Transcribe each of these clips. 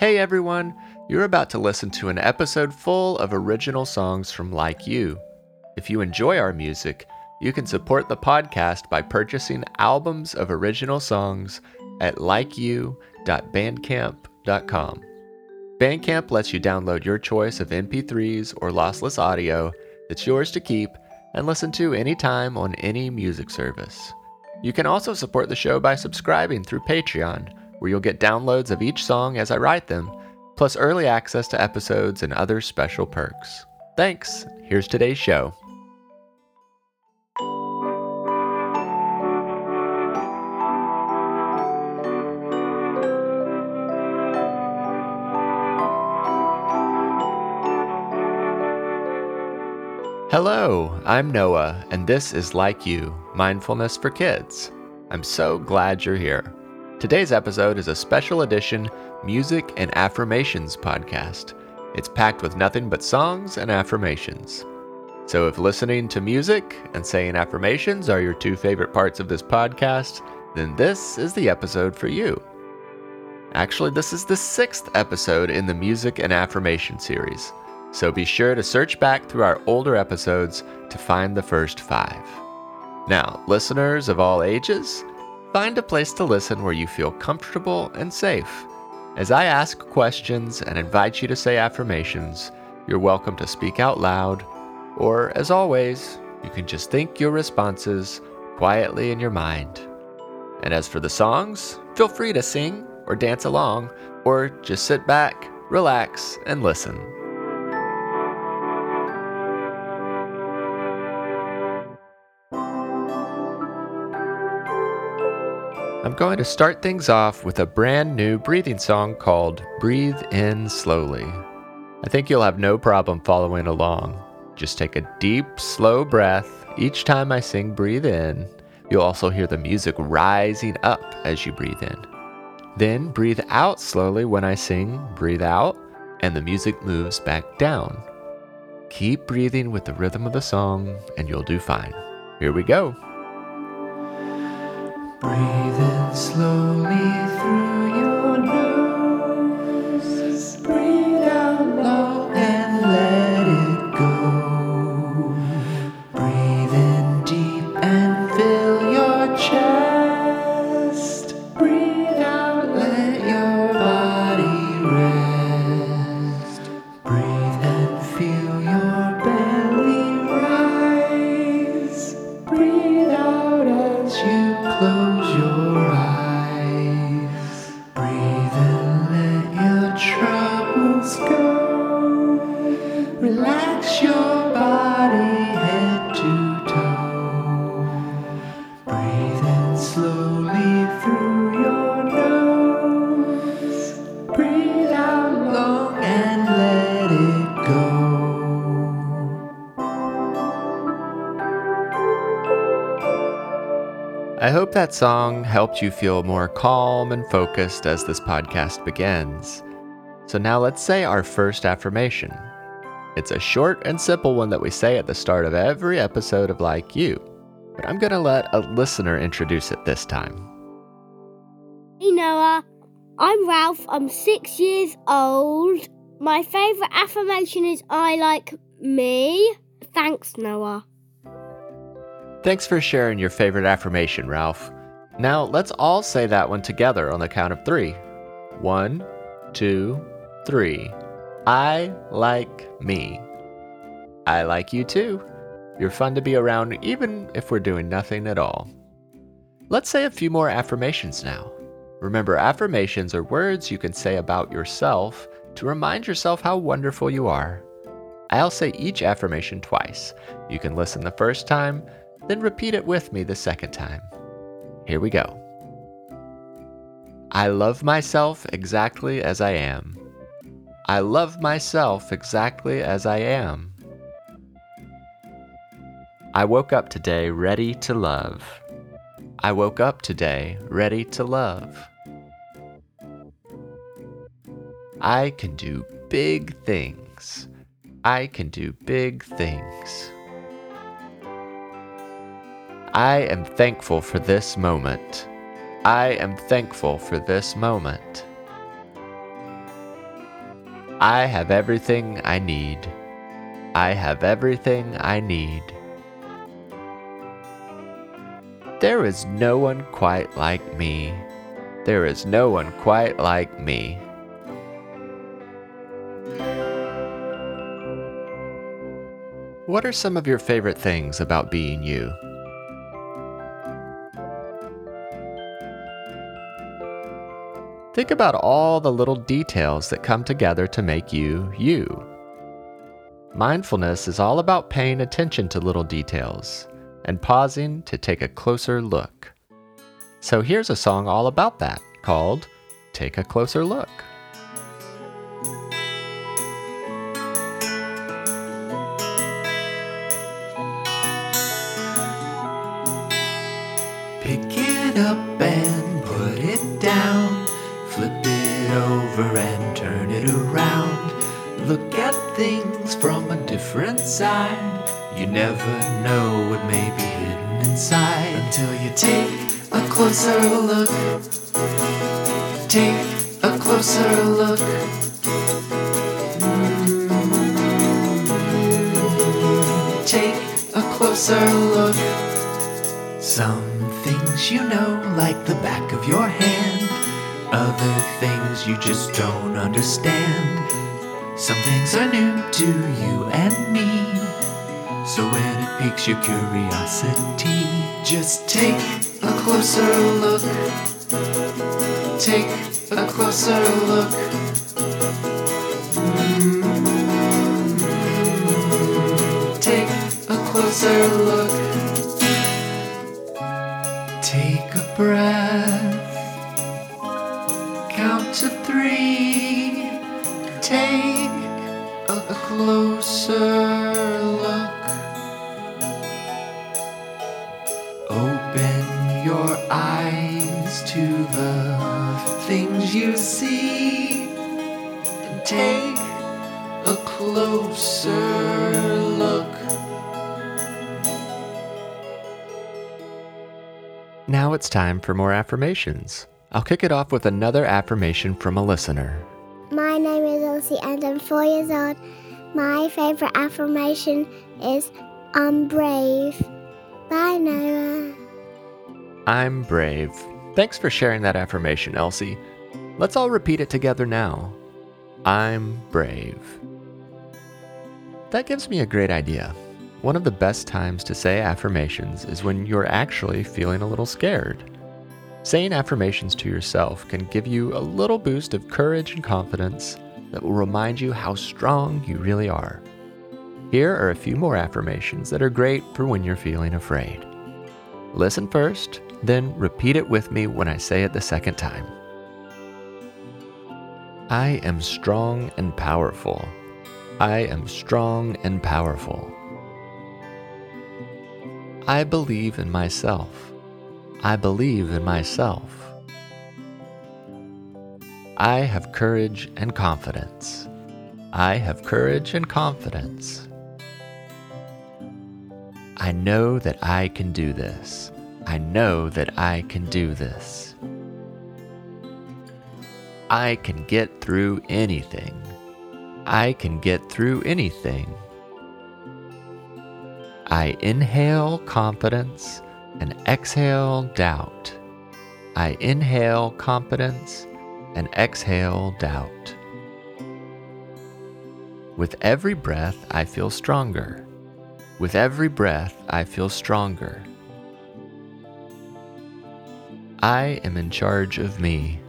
Hey everyone, you're about to listen to an episode full of original songs from Like You. If you enjoy our music, you can support the podcast by purchasing albums of original songs at likeyou.bandcamp.com. Bandcamp lets you download your choice of MP3s or lossless audio that's yours to keep and listen to anytime on any music service. You can also support the show by subscribing through Patreon, where you'll get downloads of each song as I write them, plus early access to episodes and other special perks. Thanks! Here's today's show. Hello, I'm Noah, and this is Like You, Mindfulness for Kids. I'm so glad you're here. Today's episode is a special edition Music and Affirmations podcast. It's packed with nothing but songs and affirmations. So if listening to music and saying affirmations are your two favorite parts of this podcast, then this is the episode for you. Actually, this is the 6th episode in the Music and Affirmation series. So be sure to search back through our older episodes to find the first 5. Now, listeners of all ages, find a place to listen where you feel comfortable and safe. As I ask questions and invite you to say affirmations, you're welcome to speak out loud, or as always, you can just think your responses quietly in your mind. And as for the songs, feel free to sing or dance along, or just sit back, relax, and listen. I'm going to start things off with a brand new breathing song called Breathe in Slowly. I think you'll have no problem following along. Just take a deep, slow breath each time I sing Breathe In. You'll also hear the music rising up as you breathe in. Then breathe out slowly when I sing Breathe Out, and the music moves back down. Keep breathing with the rhythm of the song, and you'll do fine. Here we go. Breathe in slowly through your nose, breathe out loud and let it go. Breathe in deep and fill your chest, breathe out, let your body rest. Breathe and feel your belly rise, breathe out as you close. I hope that song helped you feel more calm and focused as this podcast begins. So now let's say our first affirmation. It's a short and simple one that we say at the start of every episode of Like You, but I'm going to let a listener introduce it this time. Hey Noah, I'm Ralph, I'm 6 years old. My favourite affirmation is I like me. Thanks Noah. Thanks for sharing your favorite affirmation, Ralph. Now, let's all say that one together on the count of 3. 1, 2, 3. I like me. I like you too. You're fun to be around even if we're doing nothing at all. Let's say a few more affirmations now. Remember, affirmations are words you can say about yourself to remind yourself how wonderful you are. I'll say each affirmation twice. You can listen the first time, then repeat it with me the second time. Here we go. I love myself exactly as I am. I love myself exactly as I am. I woke up today ready to love. I woke up today ready to love. I can do big things. I can do big things. I am thankful for this moment. I am thankful for this moment. I have everything I need. I have everything I need. There is no one quite like me. There is no one quite like me. What are some of your favorite things about being you? Think about all the little details that come together to make you, you. Mindfulness is all about paying attention to little details and pausing to take a closer look. So here's a song all about that called Take a Closer Look. Pick it up and put it down. Flip it over and turn it around. Look at things from a different side. You never know what may be hidden inside until you take a closer look. Take a closer look. Take a closer look. Some things you know like the back of your hand. Other things you just don't understand. Some things are new to you and me. So when it piques your curiosity, just take a closer look. Take a closer look. Take a closer look. Take a breath. Count to three. Take a closer look. Open your eyes to the things you see. Take a closer look. Now it's time for more affirmations. I'll kick it off with another affirmation from a listener. My name is Elsie and I'm 4 years old. My favorite affirmation is, I'm brave. Bye, Noah. I'm brave. Thanks for sharing that affirmation, Elsie. Let's all repeat it together now. I'm brave. That gives me a great idea. One of the best times to say affirmations is when you're actually feeling a little scared. Saying affirmations to yourself can give you a little boost of courage and confidence that will remind you how strong you really are. Here are a few more affirmations that are great for when you're feeling afraid. Listen first, then repeat it with me when I say it the second time. I am strong and powerful. I am strong and powerful. I believe in myself. I believe in myself. I have courage and confidence. I have courage and confidence. I know that I can do this. I know that I can do this. I can get through anything. I can get through anything. I inhale confidence and exhale doubt. I inhale confidence and exhale doubt. With every breath, I feel stronger. With every breath, I feel stronger. I am in charge of me.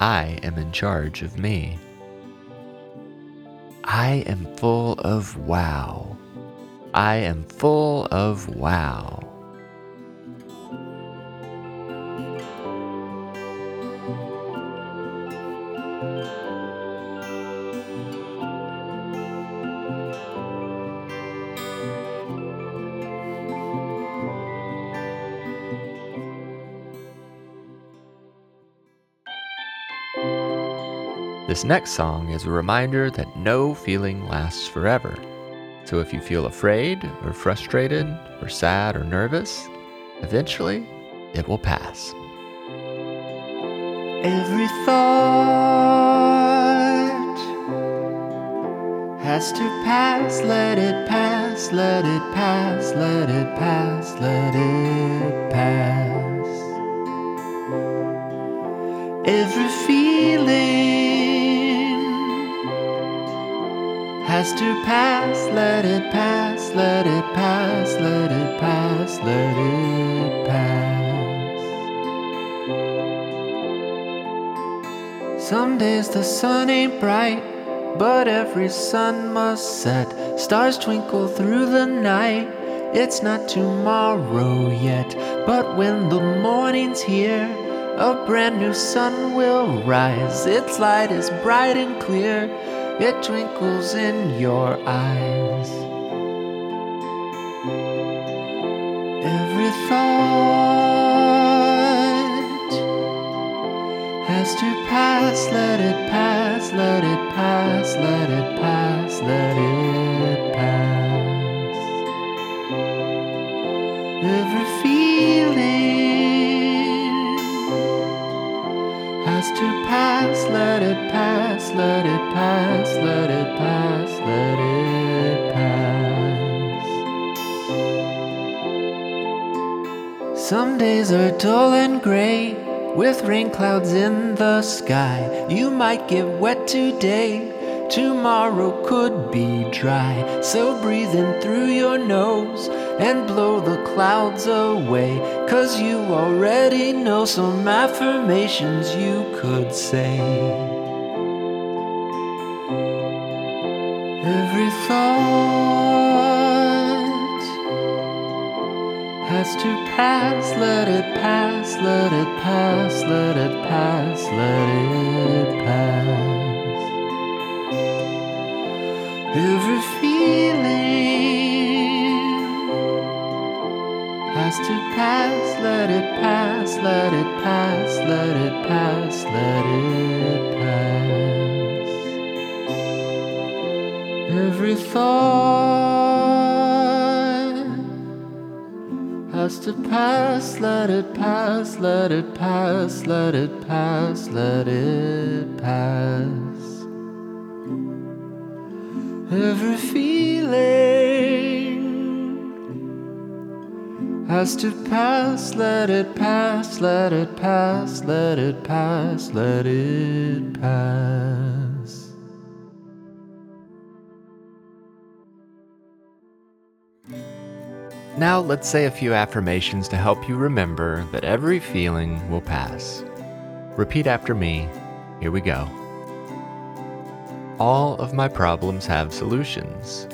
I am in charge of me. I am full of wow. I am full of wow. This next song is a reminder that no feeling lasts forever. So if you feel afraid or frustrated or sad or nervous, eventually it will pass. Every thought has to pass, let it pass, let it pass, let it pass, let it pass. Every feeling has to pass, let it pass, let it pass, let it pass, let it pass. Some days the sun ain't bright, but every sun must set. Stars twinkle through the night. It's not tomorrow yet, but when the morning's here, a brand new sun will rise. Its light is bright and clear. It twinkles in your eyes. Every thought has to pass, let it pass, let it pass, let it pass, let it pass. Every feeling has to pass, let it pass, let it pass, let it pass, let it pass. Some days are dull and gray, with rain clouds in the sky. You might get wet today, tomorrow could be dry. So breathe in through your nose and blow the clouds away, 'cause you already know some affirmations you could say. Every thought has to pass, let it pass, let it pass, let it pass, let it pass. Every feeling has to pass, let it pass, let it pass, let it pass, let it pass. Every thought has to pass, let it pass, let it pass, let it pass, let it pass. Every feeling has to pass, let it pass, let it pass, let it pass, let it pass. Now let's say a few affirmations to help you remember that every feeling will pass. Repeat after me. Here we go. All of my problems have solutions.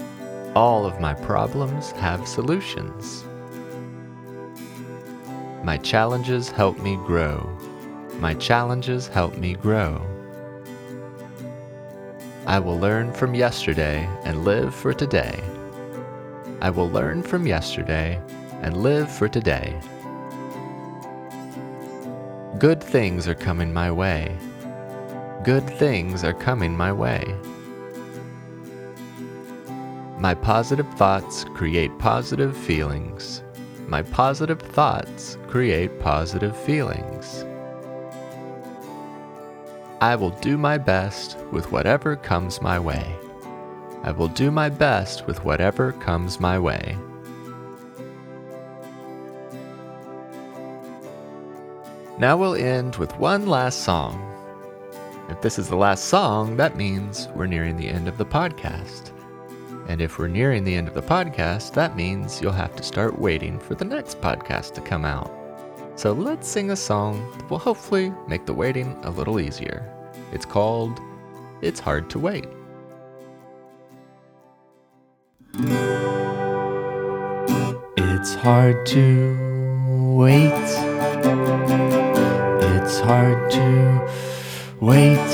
All of my problems have solutions. My challenges help me grow. My challenges help me grow. I will learn from yesterday and live for today. I will learn from yesterday and live for today. Good things are coming my way. Good things are coming my way. My positive thoughts create positive feelings. My positive thoughts create positive feelings. I will do my best with whatever comes my way. I will do my best with whatever comes my way. Now we'll end with one last song. If this is the last song, that means we're nearing the end of the podcast. And if we're nearing the end of the podcast, that means you'll have to start waiting for the next podcast to come out. So let's sing a song that will hopefully make the waiting a little easier. It's called It's Hard to Wait. It's hard to wait. It's hard to wait.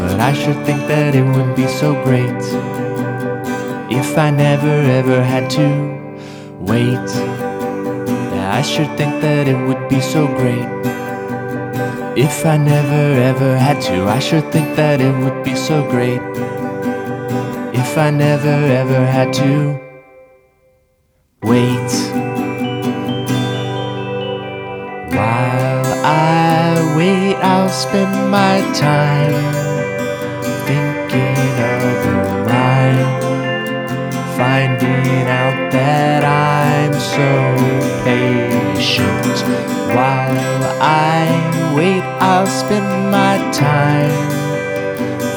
But I should think that it would be so great if I never ever had to wait. Yeah, I should think that it would be so great if I never ever had to. I should think that it would be so great if I never ever had to wait. While I wait, I'll spend my time thinking of a lie, finding out that I'm so patient. While I wait, I'll spend my time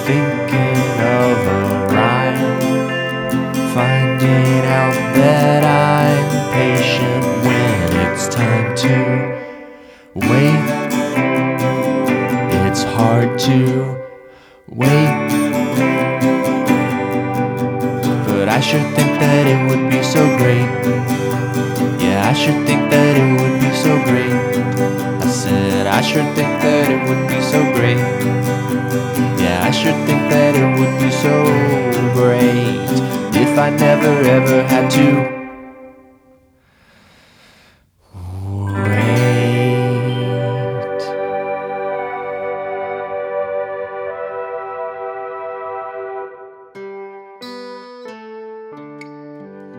thinking of a rhyme, finding out that I'm patient when it's time to wait. It's hard to wait, but I sure think that it would be so great. Yeah, I sure think that it would be so great. I said I sure think that it would be so great. Yeah, I sure think that it would be so great if I never ever had to.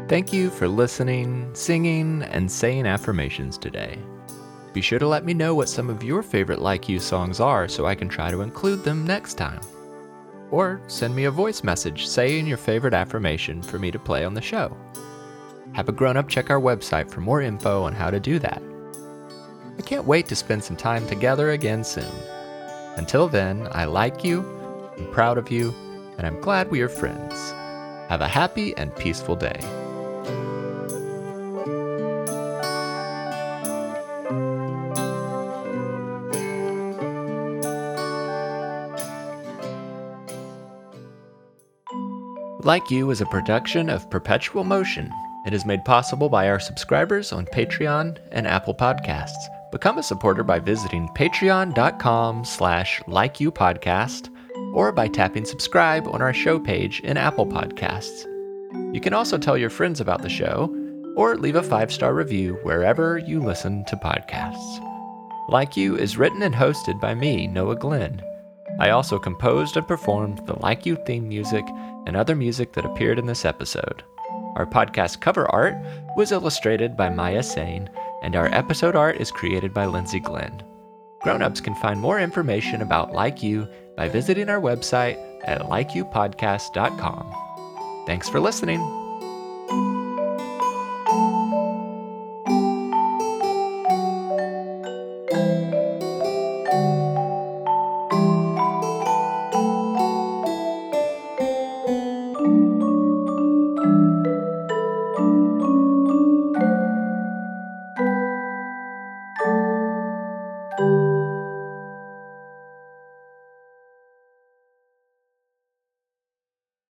Thank you for listening, singing, and saying affirmations today. Be sure to let me know what some of your favorite Like You songs are so I can try to include them next time. Or send me a voice message saying your favorite affirmation for me to play on the show. Have a grown-up check our website for more info on how to do that. I can't wait to spend some time together again soon. Until then, I like you, I'm proud of you, and I'm glad we are friends. Have a happy and peaceful day. Like You is a production of Perpetual Motion. It is made possible by our subscribers on Patreon and Apple Podcasts. Become a supporter by visiting patreon.com/likeyoupodcast or by tapping subscribe on our show page in Apple Podcasts. You can also tell your friends about the show or leave a 5-star review wherever you listen to podcasts. Like You is written and hosted by me, Noah Glenn. I also composed and performed the Like You theme music and other music that appeared in this episode. Our podcast cover art was illustrated by Maya Sane, and our episode art is created by Lindsey Glenn. Grown-ups can find more information about Like You by visiting our website at likeyoupodcast.com. Thanks for listening.